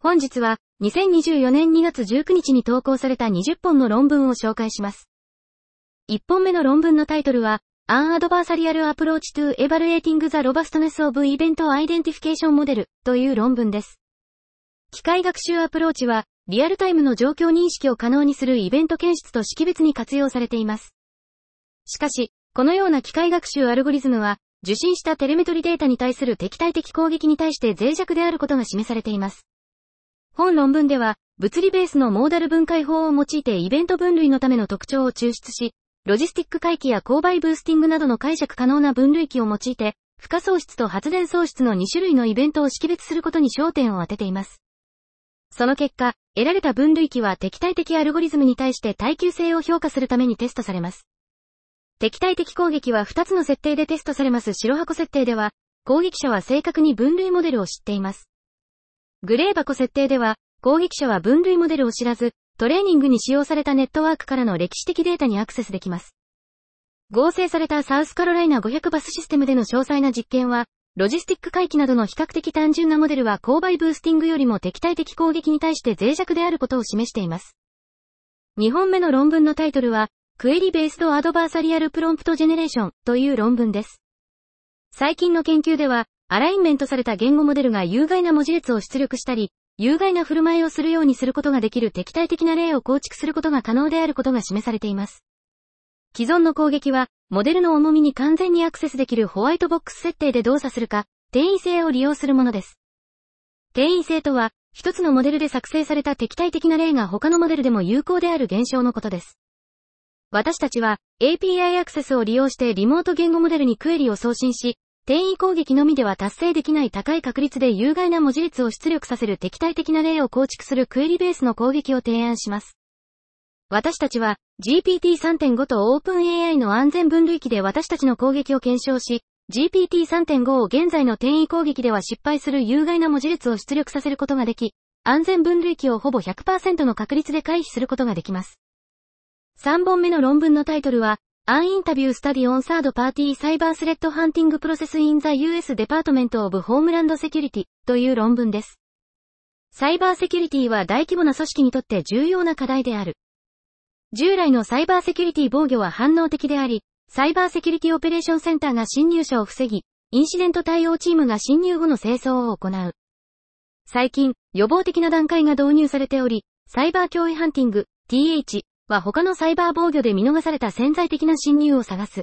本日は、2024年2月19日に投稿された20本の論文を紹介します。1本目の論文のタイトルは、An Adversarial Approach to Evaluating the Robustness of Event Identification Model という論文です。機械学習アプローチは、リアルタイムの状況認識を可能にするイベント検出と識別に活用されています。しかし、このような機械学習アルゴリズムは、受信したテレメトリデータに対する敵対的攻撃に対して脆弱であることが示されています。本論文では、物理ベースのモーダル分解法を用いてイベント分類のための特徴を抽出し、ロジスティック回帰や勾配ブースティングなどの解釈可能な分類器を用いて、負荷喪失と発電喪失の2種類のイベントを識別することに焦点を当てています。その結果、得られた分類器は敵対的アルゴリズムに対して耐久性を評価するためにテストされます。敵対的攻撃は2つの設定でテストされます。白箱設定では、攻撃者は正確に分類モデルを知っています。グレー箱設定では、攻撃者は分類モデルを知らず、トレーニングに使用されたネットワークからの歴史的データにアクセスできます。合成されたサウスカロライナ500バスシステムでの詳細な実験は、ロジスティック回帰などの比較的単純なモデルは勾配ブースティングよりも敵対的攻撃に対して脆弱であることを示しています。2本目の論文のタイトルは、クエリベースドアドバーサリアルプロンプトジェネレーションという論文です。最近の研究では、アラインメントされた言語モデルが有害な文字列を出力したり、有害な振る舞いをするようにすることができる敵対的な例を構築することが可能であることが示されています。既存の攻撃は、モデルの重みに完全にアクセスできるホワイトボックス設定で動作するか、転移性を利用するものです。転移性とは、一つのモデルで作成された敵対的な例が他のモデルでも有効である現象のことです。私たちは、API アクセスを利用してリモート言語モデルにクエリを送信し、転移攻撃のみでは達成できない高い確率で有害な文字列を出力させる敵対的な例を構築するクエリベースの攻撃を提案します。私たちは GPT3.5 と OpenAI の安全分類器で私たちの攻撃を検証し、GPT3.5 を現在の転移攻撃では失敗する有害な文字列を出力させることができ、安全分類器をほぼ 100% の確率で回避することができます。3本目の論文のタイトルは、An Interview Study on Third Party Cyber Threat Hunting Process in the US Department of Homeland Security という論文です。サイバーセキュリティは大規模な組織にとって重要な課題である。従来のサイバーセキュリティ防御は反応的であり、サイバーセキュリティオペレーションセンターが侵入者を防ぎ、インシデント対応チームが侵入後の清掃を行う。最近、予防的な段階が導入されており、サイバー脅威ハンティング、TH、は他のサイバー防御で見逃された潜在的な侵入を探す。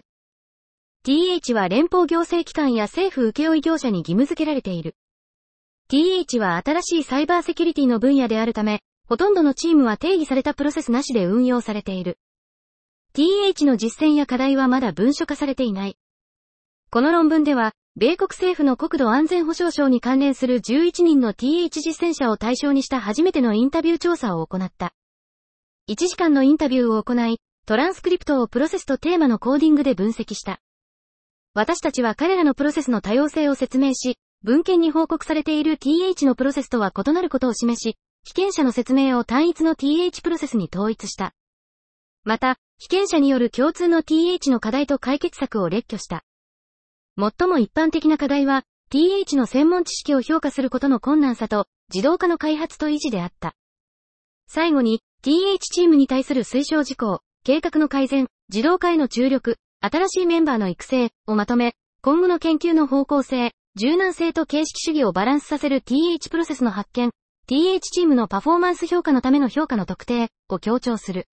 TH は連邦行政機関や政府請負業者に義務付けられている。TH は新しいサイバーセキュリティの分野であるため、ほとんどのチームは定義されたプロセスなしで運用されている。TH の実践や課題はまだ文書化されていない。この論文では、米国政府の国土安全保障省に関連する11人の TH 実践者を対象にした初めてのインタビュー調査を行った。1時間のインタビューを行い、トランスクリプトをプロセスとテーマのコーディングで分析した。私たちは彼らのプロセスの多様性を説明し、文献に報告されている TH のプロセスとは異なることを示し、被験者の説明を単一の TH プロセスに統一した。また、被験者による共通の TH の課題と解決策を列挙した。最も一般的な課題は、TH の専門知識を評価することの困難さと、自動化の開発と維持であった。最後に、TH チームに対する推奨事項、計画の改善、自動化への注力、新しいメンバーの育成をまとめ、今後の研究の方向性、柔軟性と形式主義をバランスさせる TH プロセスの発見、TH チームのパフォーマンス評価のための評価の特定を強調する。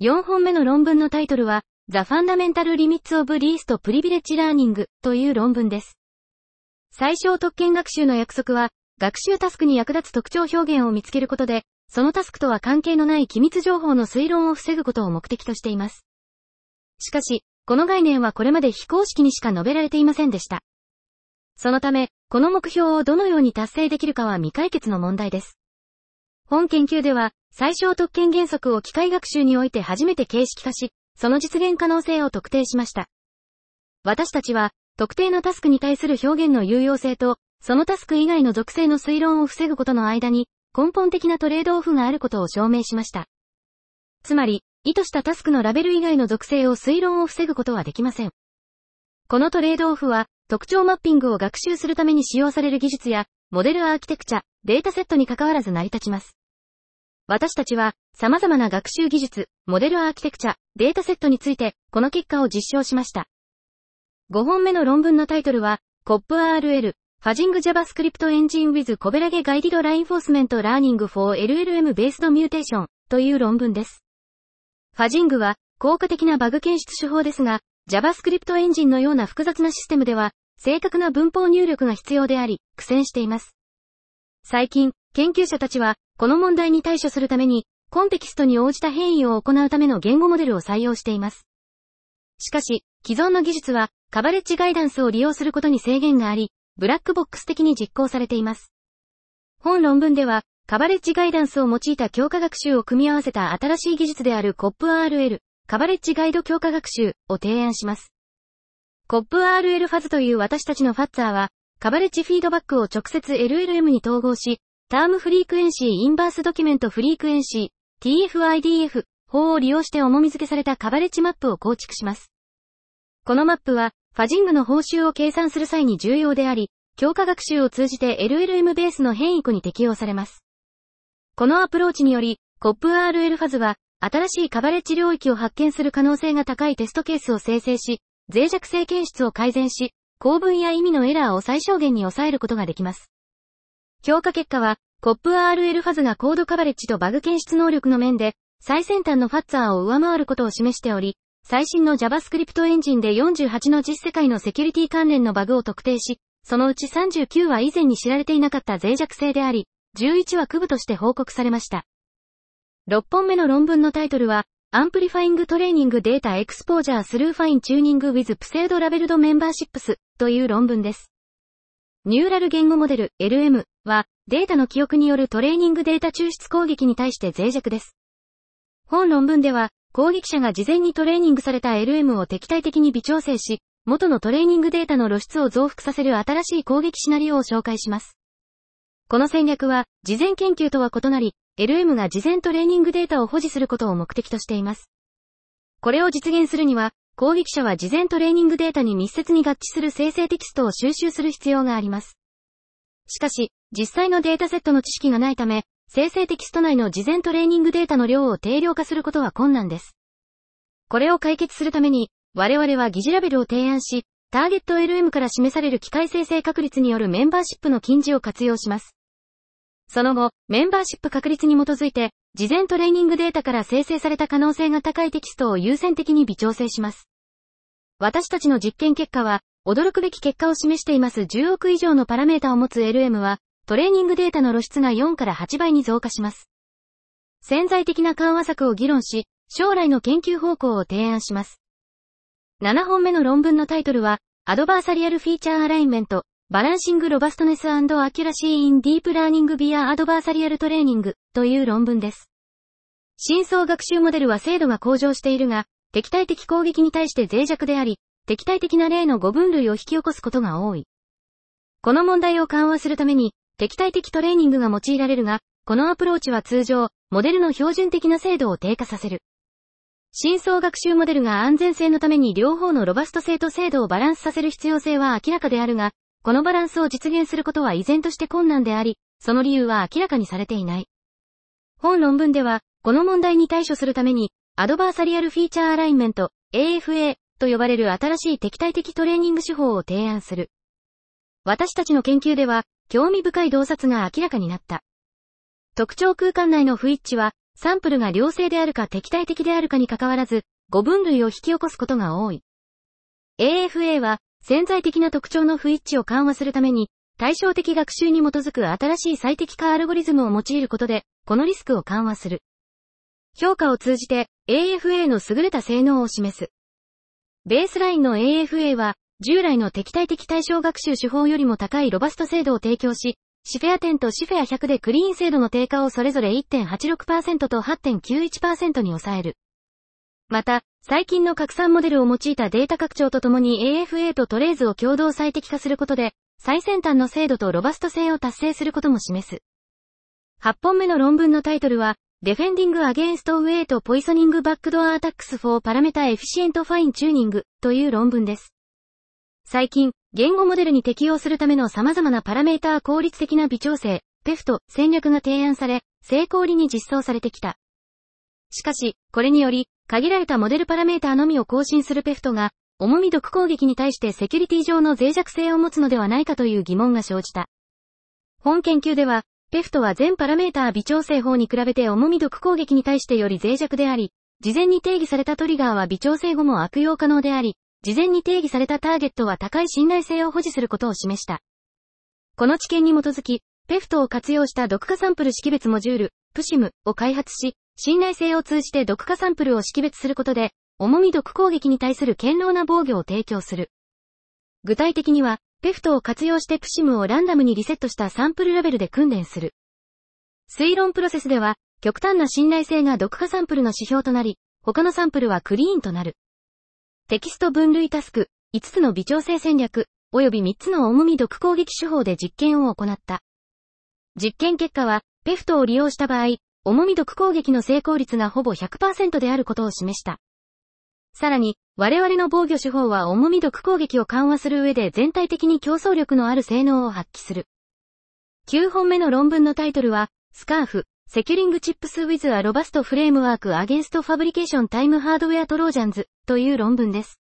4本目の論文のタイトルは、The Fundamental Limits of Least privilege Learning という論文です。最小特権学習の約束は、学習タスクに役立つ特徴表現を見つけることで、そのタスクとは関係のない機密情報の推論を防ぐことを目的としています。しかし、この概念はこれまで非公式にしか述べられていませんでした。そのため、この目標をどのように達成できるかは未解決の問題です。本研究では、最小特権原則を機械学習において初めて形式化し、その実現可能性を特定しました。私たちは、特定のタスクに対する表現の有用性と、そのタスク以外の属性の推論を防ぐことの間に、根本的なトレードオフがあることを証明しました。つまり、意図したタスクのラベル以外の属性を推論を防ぐことはできません。このトレードオフは、特徴マッピングを学習するために使用される技術や、モデルアーキテクチャ、データセットに関わらず成り立ちます。私たちは、様々な学習技術、モデルアーキテクチャ、データセットについて、この結果を実証しました。5本目の論文のタイトルは、CovRL Fudging JavaScript Engine with Coverage Guided Reinforcement Learning for LLM Based Mutation という論文です。ファジングは効果的なバグ検出手法ですが、JavaScript エンジンのような複雑なシステムでは正確な文法入力が必要であり、苦戦しています。最近、研究者たちはこの問題に対処するために、コンテキストに応じた変異を行うための言語モデルを採用しています。しかし、既存の技術はカバレッジガイダンスを利用することに制限があり、ブラックボックス的に実行されています。本論文では、カバレッジガイダンスを用いた強化学習を組み合わせた新しい技術である COPRL、カバレッジガイド強化学習を提案します。COPRL ファズという私たちのファッツァーは、カバレッジフィードバックを直接 LLM に統合し、タームフリークエンシーインバースドキュメントフリークエンシー、TF-IDF 法を利用して重み付けされたカバレッジマップを構築します。このマップは、ファジングの報酬を計算する際に重要であり、強化学習を通じて LLM ベースの変異庫に適用されます。このアプローチにより、COPRL ファズは、新しいカバレッジ領域を発見する可能性が高いテストケースを生成し、脆弱性検出を改善し、構文や意味のエラーを最小限に抑えることができます。評価結果は、COPRL ファズがコードカバレッジとバグ検出能力の面で、最先端のファッツァーを上回ることを示しており、最新の JavaScript エンジンで48の実世界のセキュリティ関連のバグを特定し、そのうち39は以前に知られていなかった脆弱性であり、11は区部として報告されました。6本目の論文のタイトルは、Amplifying Training Data Exposure Through Fine Tuning with Pseudo-Labeled Memberships という論文です。ニューラル言語モデル LM は、データの記憶によるトレーニングデータ抽出攻撃に対して脆弱です。本論文では、攻撃者が事前にトレーニングされた LM を敵対的に微調整し、元のトレーニングデータの露出を増幅させる新しい攻撃シナリオを紹介します。この戦略は、事前研究とは異なり、LM が事前トレーニングデータを保持することを目的としています。これを実現するには、攻撃者は事前トレーニングデータに密接に合致する生成テキストを収集する必要があります。しかし、実際のデータセットの知識がないため、生成テキスト内の事前トレーニングデータの量を定量化することは困難です。これを解決するために、我々は疑似ラベルを提案し、ターゲット LM から示される機械生成確率によるメンバーシップの近似を活用します。その後、メンバーシップ確率に基づいて、事前トレーニングデータから生成された可能性が高いテキストを優先的に微調整します。私たちの実験結果は、驚くべき結果を示しています。10億以上のパラメータを持つ LM は、トレーニングデータの露出が4から8倍に増加します。潜在的な緩和策を議論し、将来の研究方向を提案します。7本目の論文のタイトルは、アドバーサリアルフィーチャーアラインメント、バランシングロバストネス&アキュラシーインディープラーニングビアアドバーサリアルトレーニングという論文です。深層学習モデルは精度が向上しているが、敵対的攻撃に対して脆弱であり、敵対的な例の誤分類を引き起こすことが多い。この問題を緩和するために、敵対的トレーニングが用いられるが、このアプローチは通常、モデルの標準的な精度を低下させる。深層学習モデルが安全性のために両方のロバスト性と精度をバランスさせる必要性は明らかであるが、このバランスを実現することは依然として困難であり、その理由は明らかにされていない。本論文では、この問題に対処するために、アドバーサリアルフィーチャーアラインメント、AFA と呼ばれる新しい敵対的トレーニング手法を提案する。私たちの研究では、興味深い洞察が明らかになった。特徴空間内の不一致は、サンプルが良性であるか敵対的であるかに関わらず、誤分類を引き起こすことが多い。AFA は、潜在的な特徴の不一致を緩和するために、対照的学習に基づく新しい最適化アルゴリズムを用いることで、このリスクを緩和する。評価を通じて、AFA の優れた性能を示す。ベースラインの AFA は、従来の敵対的対象学習手法よりも高いロバスト精度を提供し、シフェア10とシフェア100でクリーン精度の低下をそれぞれ 1.86% と 8.91% に抑える。また、最近の拡散モデルを用いたデータ拡張とともに AFA とトレーズを共同最適化することで、最先端の精度とロバスト性を達成することも示す。8本目の論文のタイトルは、Defending Against Weight Poisoning Backdoor Attacks for Parameter Efficient Fine Tuning という論文です。最近、言語モデルに適用するための様々なパラメーター効率的な微調整、PEFT 戦略が提案され、成功裏に実装されてきた。しかし、これにより、限られたモデルパラメーターのみを更新する PEFT が、重み毒攻撃に対してセキュリティ上の脆弱性を持つのではないかという疑問が生じた。本研究では、PEFT は全パラメーター微調整法に比べて重み毒攻撃に対してより脆弱であり、事前に定義されたトリガーは微調整後も悪用可能であり、事前に定義されたターゲットは高い信頼性を保持することを示した。この知見に基づき、PEFT を活用した毒化サンプル識別モジュール、PSIM を開発し、信頼性を通じて毒化サンプルを識別することで、重み毒攻撃に対する堅牢な防御を提供する。具体的には、PEFT を活用して PSIM をランダムにリセットしたサンプルラベルで訓練する。推論プロセスでは、極端な信頼性が毒化サンプルの指標となり、他のサンプルはクリーンとなる。テキスト分類タスク、5つの微調整戦略、及び3つの重み毒攻撃手法で実験を行った。実験結果は、PEFT を利用した場合、重み毒攻撃の成功率がほぼ 100% であることを示した。さらに、我々の防御手法は重み毒攻撃を緩和する上で全体的に競争力のある性能を発揮する。9本目の論文のタイトルは、スカーフ、セキュリングチップス with a robust framework against fabrication time hardware trojans という論文です。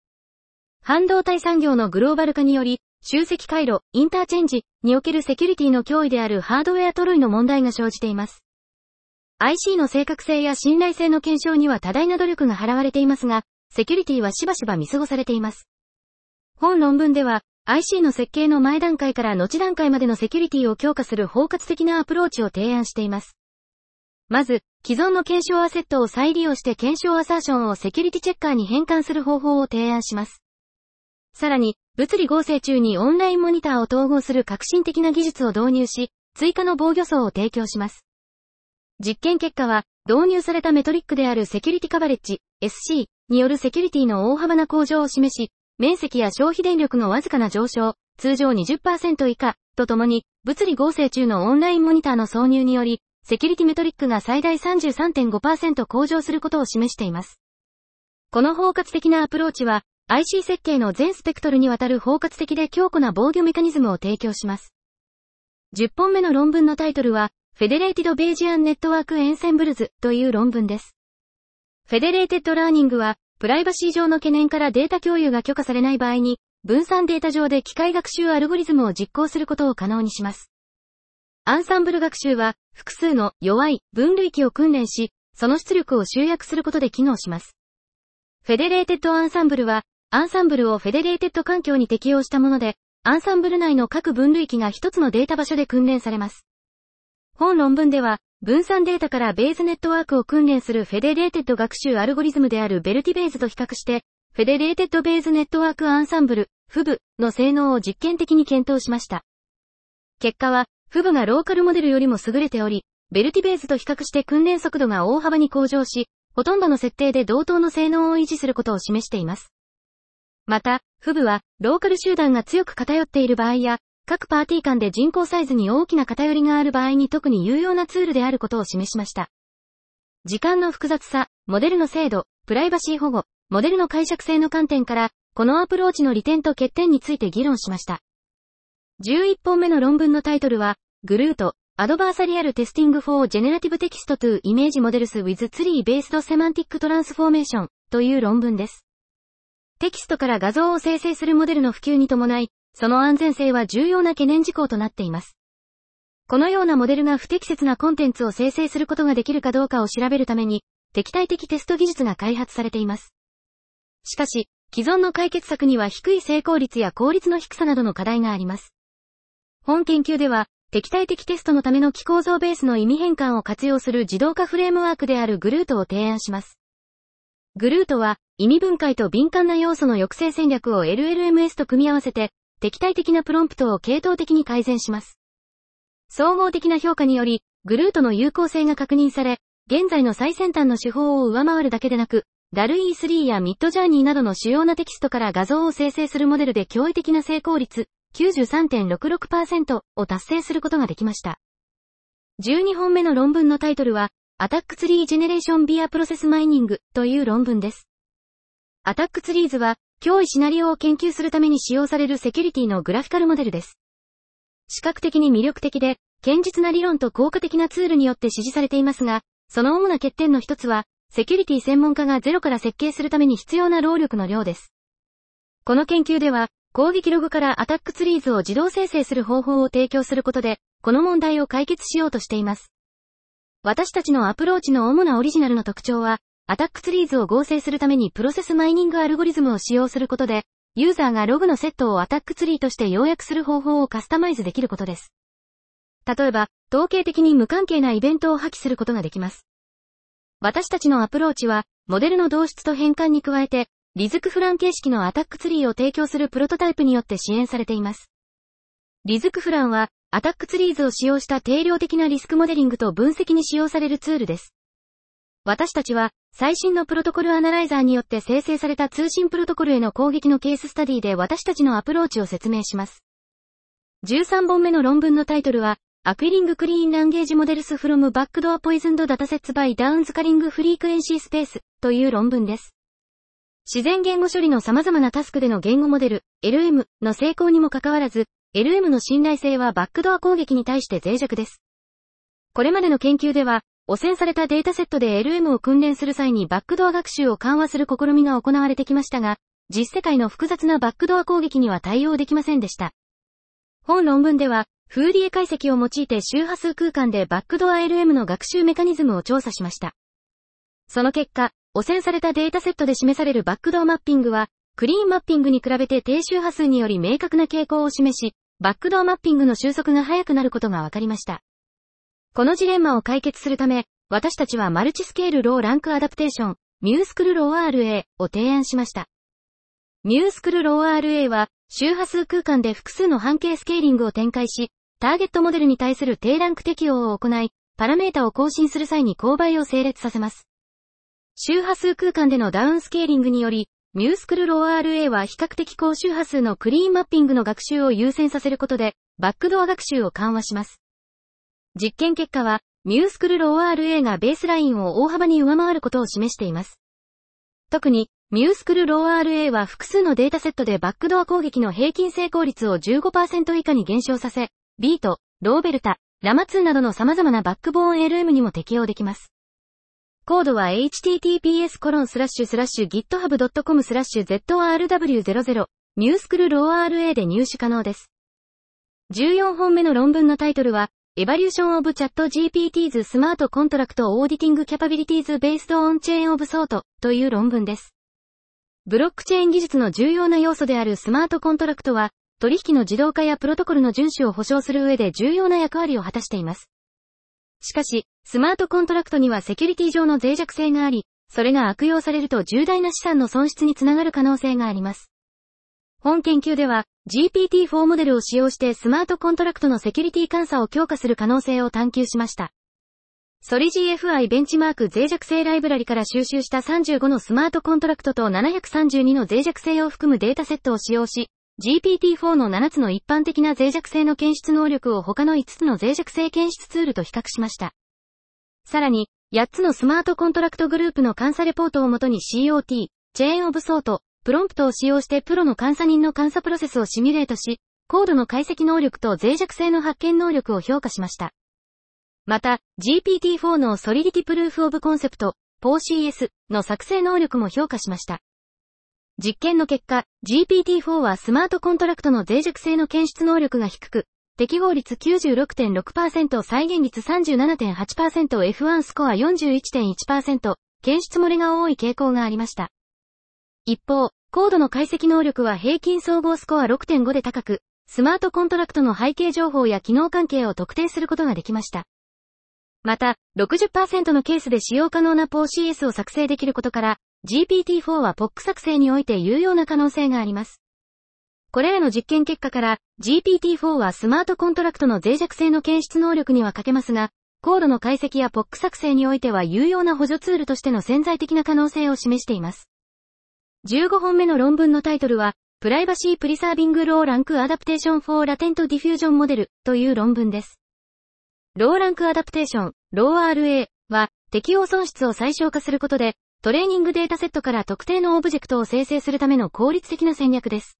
半導体産業のグローバル化により、集積回路、インターチェンジにおけるセキュリティの脅威であるハードウェアトロイの問題が生じています。IC の正確性や信頼性の検証には多大な努力が払われていますが、セキュリティはしばしば見過ごされています。本論文では、IC の設計の前段階から後段階までのセキュリティを強化する包括的なアプローチを提案しています。まず、既存の検証アセットを再利用して検証アサーションをセキュリティチェッカーに変換する方法を提案します。さらに、物理合成中にオンラインモニターを統合する革新的な技術を導入し、追加の防御層を提供します。実験結果は、導入されたメトリックであるセキュリティカバレッジ、SC、によるセキュリティの大幅な向上を示し、面積や消費電力のわずかな上昇、通常 20% 以下、とともに、物理合成中のオンラインモニターの挿入により、セキュリティメトリックが最大 33.5% 向上することを示しています。この包括的なアプローチは、IC 設計の全スペクトルにわたる包括的で強固な防御メカニズムを提供します。10本目の論文のタイトルは、Federated Bayesian Network Ensembles という論文です。Federated Learning は、プライバシー上の懸念からデータ共有が許可されない場合に、分散データ上で機械学習アルゴリズムを実行することを可能にします。アンサンブル学習は、複数の弱い分類器を訓練し、その出力を集約することで機能します。Federated Ensemble は、アンサンブルをFederated環境に適用したもので、アンサンブル内の各分類器が一つのデータ場所で訓練されます。本論文では、分散データからベースネットワークを訓練するフェデレーテッド学習アルゴリズムであるベルティベーズと比較して、フェデレーテッドベースネットワークアンサンブル、FB の性能を実験的に検討しました。結果は、FB がローカルモデルよりも優れており、ベルティベーズと比較して訓練速度が大幅に向上し、ほとんどの設定で同等の性能を維持することを示しています。また、FB は、ローカル集団が強く偏っている場合や、各パーティー間で人口サイズに大きな偏りがある場合に特に有用なツールであることを示しました。時間の複雑さ、モデルの精度、プライバシー保護、モデルの解釈性の観点から、このアプローチの利点と欠点について議論しました。11本目の論文のタイトルは、GRUT Adversarial Testing for Generative Text to Image Models with Tree Based Semantic Transformation という論文です。テキストから画像を生成するモデルの普及に伴い、その安全性は重要な懸念事項となっています。このようなモデルが不適切なコンテンツを生成することができるかどうかを調べるために、敵対的テスト技術が開発されています。しかし、既存の解決策には低い成功率や効率の低さなどの課題があります。本研究では、敵対的テストのための機構造ベースの意味変換を活用する自動化フレームワークであるGRUTを提案します。GRUTは、意味分解と敏感な要素の抑制戦略を LLMS と組み合わせて、敵対的なプロンプトを系統的に改善します。総合的な評価により、グルートの有効性が確認され、現在の最先端の手法を上回るだけでなく、DALL-E 3や Midjourney などの主要なテキストから画像を生成するモデルで驚異的な成功率 93.66% を達成することができました。12本目の論文のタイトルは、Attack Tree Generation via Process Mining という論文です。Attack Trees は、脅威シナリオを研究するために使用されるセキュリティのグラフィカルモデルです。視覚的に魅力的で、堅実な理論と効果的なツールによって支持されていますが、その主な欠点の一つは、セキュリティ専門家がゼロから設計するために必要な労力の量です。この研究では、攻撃ログからアタックツリーズを自動生成する方法を提供することで、この問題を解決しようとしています。私たちのアプローチの主なオリジナルの特徴は、アタックツリーズを合成するためにプロセスマイニングアルゴリズムを使用することで、ユーザーがログのセットをアタックツリーとして要約する方法をカスタマイズできることです。例えば、統計的に無関係なイベントを破棄することができます。私たちのアプローチは、モデルの導出と変換に加えて、リズクフラン形式のアタックツリーを提供するプロトタイプによって支援されています。リズクフランは、アタックツリーズを使用した定量的なリスクモデリングと分析に使用されるツールです。私たちは、最新のプロトコルアナライザーによって生成された通信プロトコルへの攻撃のケーススタディで私たちのアプローチを説明します。13本目の論文のタイトルは、Acquiring Clean Language Models from Backdoor Poisoned Datasets by Downscaling Frequency Space という論文です。自然言語処理の様々なタスクでの言語モデル、LM の成功にもかかわらず、LM の信頼性はバックドア攻撃に対して脆弱です。これまでの研究では、汚染されたデータセットで LM を訓練する際にバックドア学習を緩和する試みが行われてきましたが、実世界の複雑なバックドア攻撃には対応できませんでした。本論文では、フーリエ解析を用いて周波数空間でバックドア LM の学習メカニズムを調査しました。その結果、汚染されたデータセットで示されるバックドアマッピングは、クリーンマッピングに比べて低周波数により明確な傾向を示し、バックドアマッピングの収束が早くなることが分かりました。このジレンマを解決するため、私たちはマルチスケールローランクアダプテーション、MUSCLE-ROA を提案しました。MUSCLE-ROA は、周波数空間で複数の半径スケーリングを展開し、ターゲットモデルに対する低ランク適用を行い、パラメータを更新する際に勾配を整列させます。周波数空間でのダウンスケーリングにより、MUSCLE-ROA は比較的高周波数のクリーンマッピングの学習を優先させることで、バックドア学習を緩和します。実験結果は、MUSCLE-ROA がベースラインを大幅に上回ることを示しています。特に、MUSCLE-ROA は複数のデータセットでバックドア攻撃の平均成功率を 15% 以下に減少させ、BERT、RoBERTa、LLaMA2 などの様々なバックボーン LM にも適用できます。コードは https://github.com/zrw00 MUSCLE-ROA で入手可能です。14本目の論文のタイトルは Evaluation of Chat GPT's Smart Contract Auditing Capabilities Based on Chain of という論文です。ブロックチェーン技術の重要な要素であるスマートコントラクトは、取引の自動化やプロトコルの遵守を保証する上で重要な役割を果たしています。しかし、スマートコントラクトにはセキュリティ上の脆弱性があり、それが悪用されると重大な資産の損失につながる可能性があります。本研究では、GPT-4 モデルを使用してスマートコントラクトのセキュリティ監査を強化する可能性を探求しました。SolidityFI ベンチマーク脆弱性ライブラリから収集した35のスマートコントラクトと732の脆弱性を含むデータセットを使用し、GPT-4 の7つの一般的な脆弱性の検出能力を他の5つの脆弱性検出ツールと比較しました。さらに、8つのスマートコントラクトグループの監査レポートをもとに COT、Chain of Sort、プロンプトを使用してプロの監査人の監査プロセスをシミュレートし、コードの解析能力と脆弱性の発見能力を評価しました。また、GPT-4 の Solidity Proof of Concept、POCs の作成能力も評価しました。実験の結果、GPT-4 はスマートコントラクトの脆弱性の検出能力が低く、適合率 96.6%、再現率 37.8%、F1 スコア 41.1%、検出漏れが多い傾向がありました。一方、コードの解析能力は平均総合スコア 6.5 で高く、スマートコントラクトの背景情報や機能関係を特定することができました。また、60% のケースで使用可能な POCs を作成できることから、GPT-4 は POC 作成において有用な可能性があります。これらの実験結果から GPT-4 はスマートコントラクトの脆弱性の検出能力には欠けますが、コードの解析や POC 作成においては有用な補助ツールとしての潜在的な可能性を示しています。15本目の論文のタイトルは、プライバシー・プリサービング・ロー・ランク・アダプテーション・フォー・ラテント・ディフュージョン・モデルという論文です。ローランク・アダプテーション、RoRA は、適応損失を最小化することで、トレーニングデータセットから特定のオブジェクトを生成するための効率的な戦略です。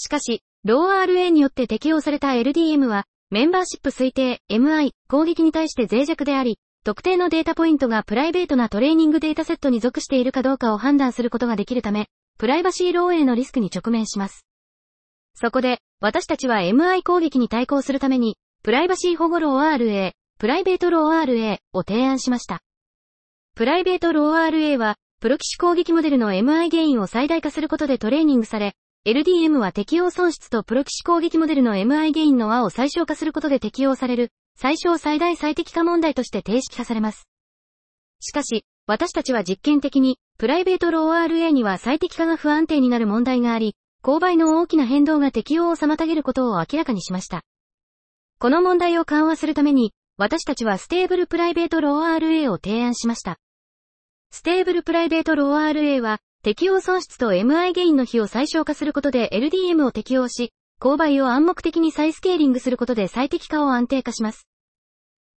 しかし、RoRA によって適用された LDM は、メンバーシップ推定、MI、攻撃に対して脆弱であり、特定のデータポイントがプライベートなトレーニングデータセットに属しているかどうかを判断することができるため、プライバシー漏洩のリスクに直面します。そこで、私たちは MI 攻撃に対抗するために、プライバシー保護 RoRA、プライベート RoRA を提案しました。プライベート RoRA は、プロキシ攻撃モデルの MI ゲインを最大化することでトレーニングされ、LDM は適応損失とプロキシ攻撃モデルの MI ゲインの和を最小化することで適用される、最小最大最適化問題として定式化されます。しかし、私たちは実験的に、プライベート RoRA には最適化が不安定になる問題があり、勾配の大きな変動が適用を妨げることを明らかにしました。この問題を緩和するために、私たちはステーブルプライベート RoRA を提案しました。ステーブルプライベート RoRA は、適応損失と MI ゲインの比を最小化することで LDM を適用し、勾配を暗黙的に再スケーリングすることで最適化を安定化します。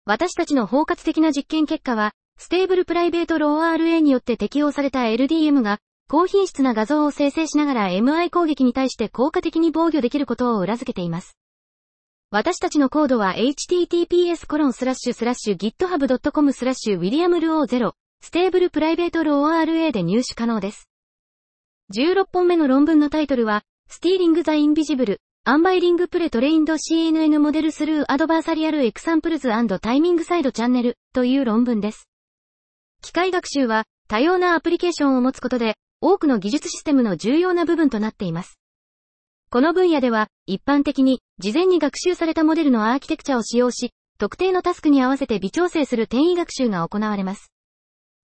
私たちの包括的な実験結果は、ステーブルプライベート RoRA によって適用された LDM が、高品質な画像を生成しながら MI 攻撃に対して効果的に防御できることを裏付けています。私たちのコードは https://github.com/williamroa0 ステーブルプライベート RoRA で入手可能です。16本目の論文のタイトルは Stealing the Invisible Unveiling Pre-trained CNN Model Through Adversarial Examples and Timing Side Channel という論文です。機械学習は多様なアプリケーションを持つことで多くの技術システムの重要な部分となっています。この分野では、一般的に、事前に学習されたモデルのアーキテクチャを使用し、特定のタスクに合わせて微調整する転移学習が行われます。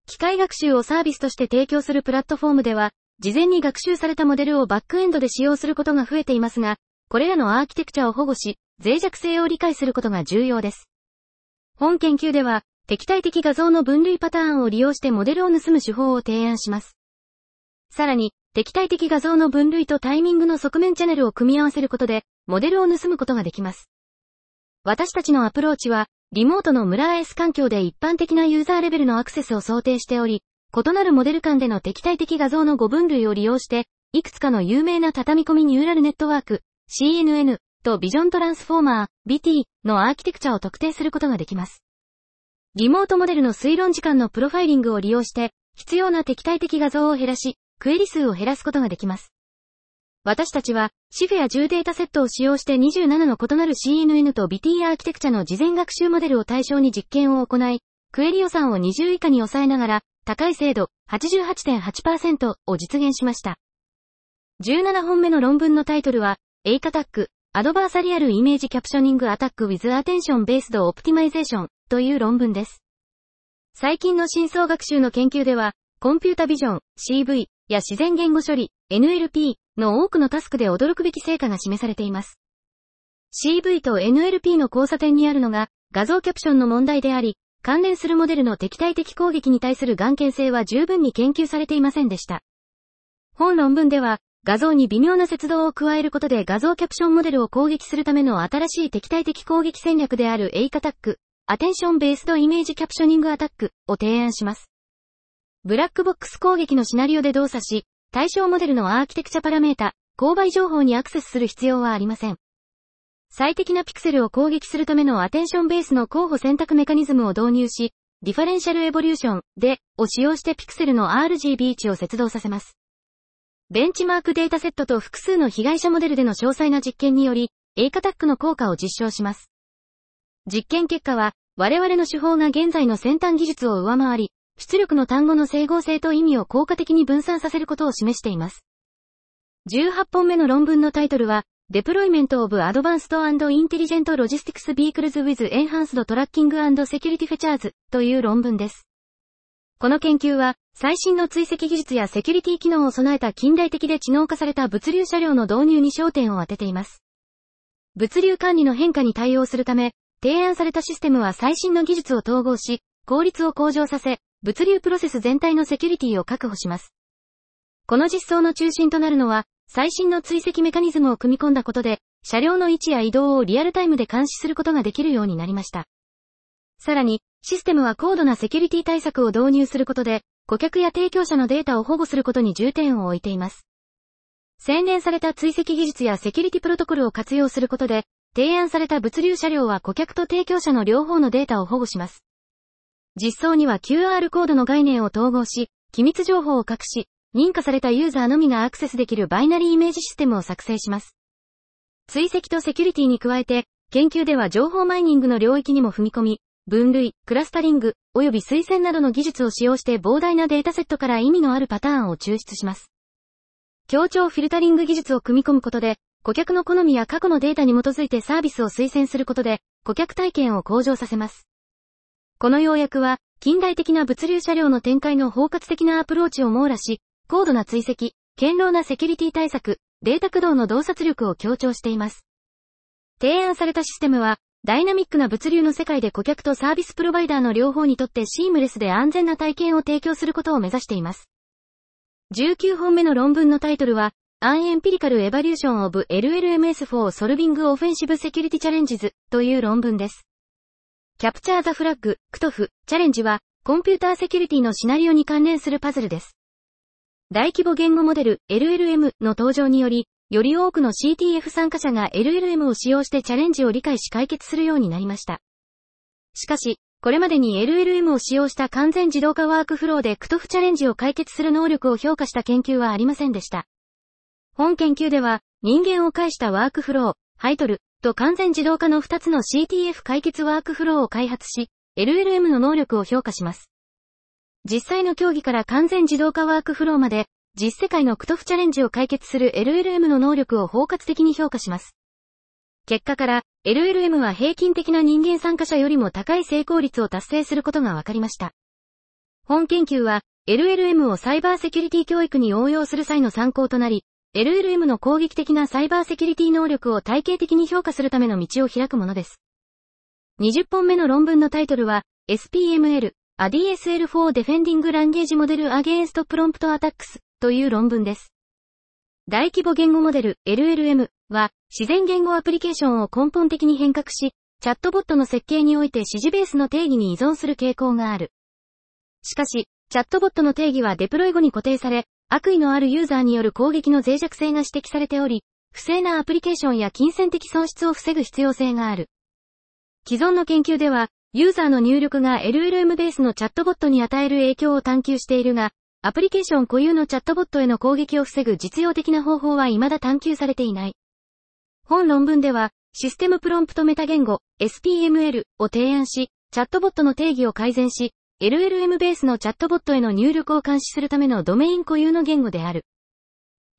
機械学習をサービスとして提供するプラットフォームでは、事前に学習されたモデルをバックエンドで使用することが増えていますが、これらのアーキテクチャを保護し、脆弱性を理解することが重要です。本研究では、敵対的画像の分類パターンを利用してモデルを盗む手法を提案します。さらに、敵対的画像の分類とタイミングの側面チャンネルを組み合わせることで、モデルを盗むことができます。私たちのアプローチは、リモートのムラー S 環境で一般的なユーザーレベルのアクセスを想定しており、異なるモデル間での敵対的画像の5分類を利用して、いくつかの有名な畳み込みニューラルネットワーク、CNN とビジョントランスフォーマー、ViT のアーキテクチャを特定することができます。リモートモデルの推論時間のプロファイリングを利用して、必要な敵対的画像を減らし、クエリ数を減らすことができます。私たちは、シフェア10データセットを使用して27の異なる CNN と ViT アーキテクチャの事前学習モデルを対象に実験を行い、クエリ予算を20以下に抑えながら、高い精度 88.8% を実現しました。17本目の論文のタイトルは、AICAttack Adversarial Image Captioning Attack with Attention Based Optimization という論文です。最近の深層学習の研究では、コンピュータビジョン、CV、や自然言語処理、NLP の多くのタスクで驚くべき成果が示されています。CV と NLP の交差点にあるのが画像キャプションの問題であり、関連するモデルの敵対的攻撃に対する眼見性は十分に研究されていませんでした。本論文では、画像に微妙な節動を加えることで画像キャプションモデルを攻撃するための新しい敵対的攻撃戦略である AICAttack、Attention Based Image Captioning Attack を提案します。ブラックボックス攻撃のシナリオで動作し、対象モデルのアーキテクチャパラメータ、勾配情報にアクセスする必要はありません。最適なピクセルを攻撃するためのアテンションベースの候補選択メカニズムを導入し、ディファレンシャルエボリューション、で、を使用してピクセルの RGB 値を節動させます。ベンチマークデータセットと複数の被害者モデルでの詳細な実験により、AICAttackの効果を実証します。実験結果は、我々の手法が現在の先端技術を上回り、出力の単語の整合性と意味を効果的に分散させることを示しています。18本目の論文のタイトルは、Deployment of Advanced and Intelligent Logistics Vehicles with Enhanced Tracking and Security Features という論文です。この研究は、最新の追跡技術やセキュリティ機能を備えた近代的で知能化された物流車両の導入に焦点を当てています。物流管理の変化に対応するため、提案されたシステムは最新の技術を統合し、効率を向上させ、物流プロセス全体のセキュリティを確保します。この実装の中心となるのは、最新の追跡メカニズムを組み込んだことで、車両の位置や移動をリアルタイムで監視することができるようになりました。さらに、システムは高度なセキュリティ対策を導入することで、顧客や提供者のデータを保護することに重点を置いています。洗練された追跡技術やセキュリティプロトコルを活用することで、提案された物流車両は顧客と提供者の両方のデータを保護します。実装には QR コードの概念を統合し、機密情報を隠し、認可されたユーザーのみがアクセスできるバイナリーイメージシステムを作成します。追跡とセキュリティに加えて、研究では情報マイニングの領域にも踏み込み、分類、クラスタリング、及び推薦などの技術を使用して膨大なデータセットから意味のあるパターンを抽出します。協調フィルタリング技術を組み込むことで、顧客の好みや過去のデータに基づいてサービスを推薦することで、顧客体験を向上させます。この要約は、近代的な物流車両の展開の包括的なアプローチを網羅し、高度な追跡、堅牢なセキュリティ対策、データ駆動の洞察力を強調しています。提案されたシステムは、ダイナミックな物流の世界で顧客とサービスプロバイダーの両方にとってシームレスで安全な体験を提供することを目指しています。19本目の論文のタイトルは、An Empirical Evaluation of LLMs for Solving Offensive Security Challenges という論文です。Capture the Flag、CTF、Challenge は、コンピューターセキュリティのシナリオに関連するパズルです。大規模言語モデル、LLM の登場により、より多くの CTF 参加者が LLM を使用してチャレンジを理解し解決するようになりました。しかし、これまでに LLM を使用した完全自動化ワークフローでCTFチャレンジを解決する能力を評価した研究はありませんでした。本研究では、人間を介したワークフロー、ハイトルと完全自動化の2つの CTF 解決ワークフローを開発し、LLM の能力を評価します。実際の競技から完全自動化ワークフローまで、実世界のCTFチャレンジを解決する LLM の能力を包括的に評価します。結果から、LLM は平均的な人間参加者よりも高い成功率を達成することが分かりました。本研究は、LLM をサイバーセキュリティ教育に応用する際の参考となり、LLM の攻撃的なサイバーセキュリティ能力を体系的に評価するための道を開くものです。20本目の論文のタイトルは、SPML、ADSL for Defending Language Model Against Prompt Attacks。という論文です。大規模言語モデル LLM は自然言語アプリケーションを根本的に変革し、チャットボットの設計において指示ベースの定義に依存する傾向がある。しかし、チャットボットの定義はデプロイ後に固定され、悪意のあるユーザーによる攻撃の脆弱性が指摘されており、不正なアプリケーションや金銭的損失を防ぐ必要性がある。既存の研究では、ユーザーの入力が LLM ベースのチャットボットに与える影響を探求しているが、アプリケーション固有のチャットボットへの攻撃を防ぐ実用的な方法は未だ探求されていない。本論文では、システムプロンプトメタ言語 SPML を提案し、チャットボットの定義を改善し、LLM ベースのチャットボットへの入力を監視するためのドメイン固有の言語である。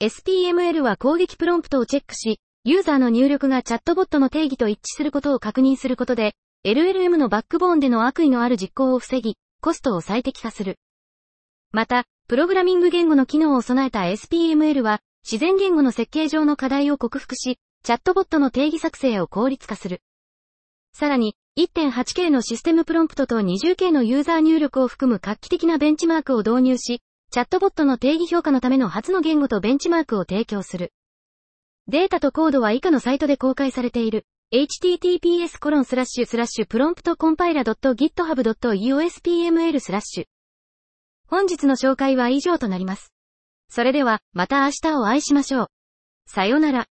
SPML は攻撃プロンプトをチェックし、ユーザーの入力がチャットボットの定義と一致することを確認することで、LLM のバックボーンでの悪意のある実行を防ぎ、コストを最適化する。また、プログラミング言語の機能を備えた SPML は、自然言語の設計上の課題を克服し、チャットボットの定義作成を効率化する。さらに、1.8K のシステムプロンプトと 20K のユーザー入力を含む画期的なベンチマークを導入し、チャットボットの定義評価のための初の言語とベンチマークを提供する。データとコードは以下のサイトで公開されている。https://promptcompile.github.uspml/ 本日の紹介は以上となります。それでは、また明日お会いしましょう。さようなら。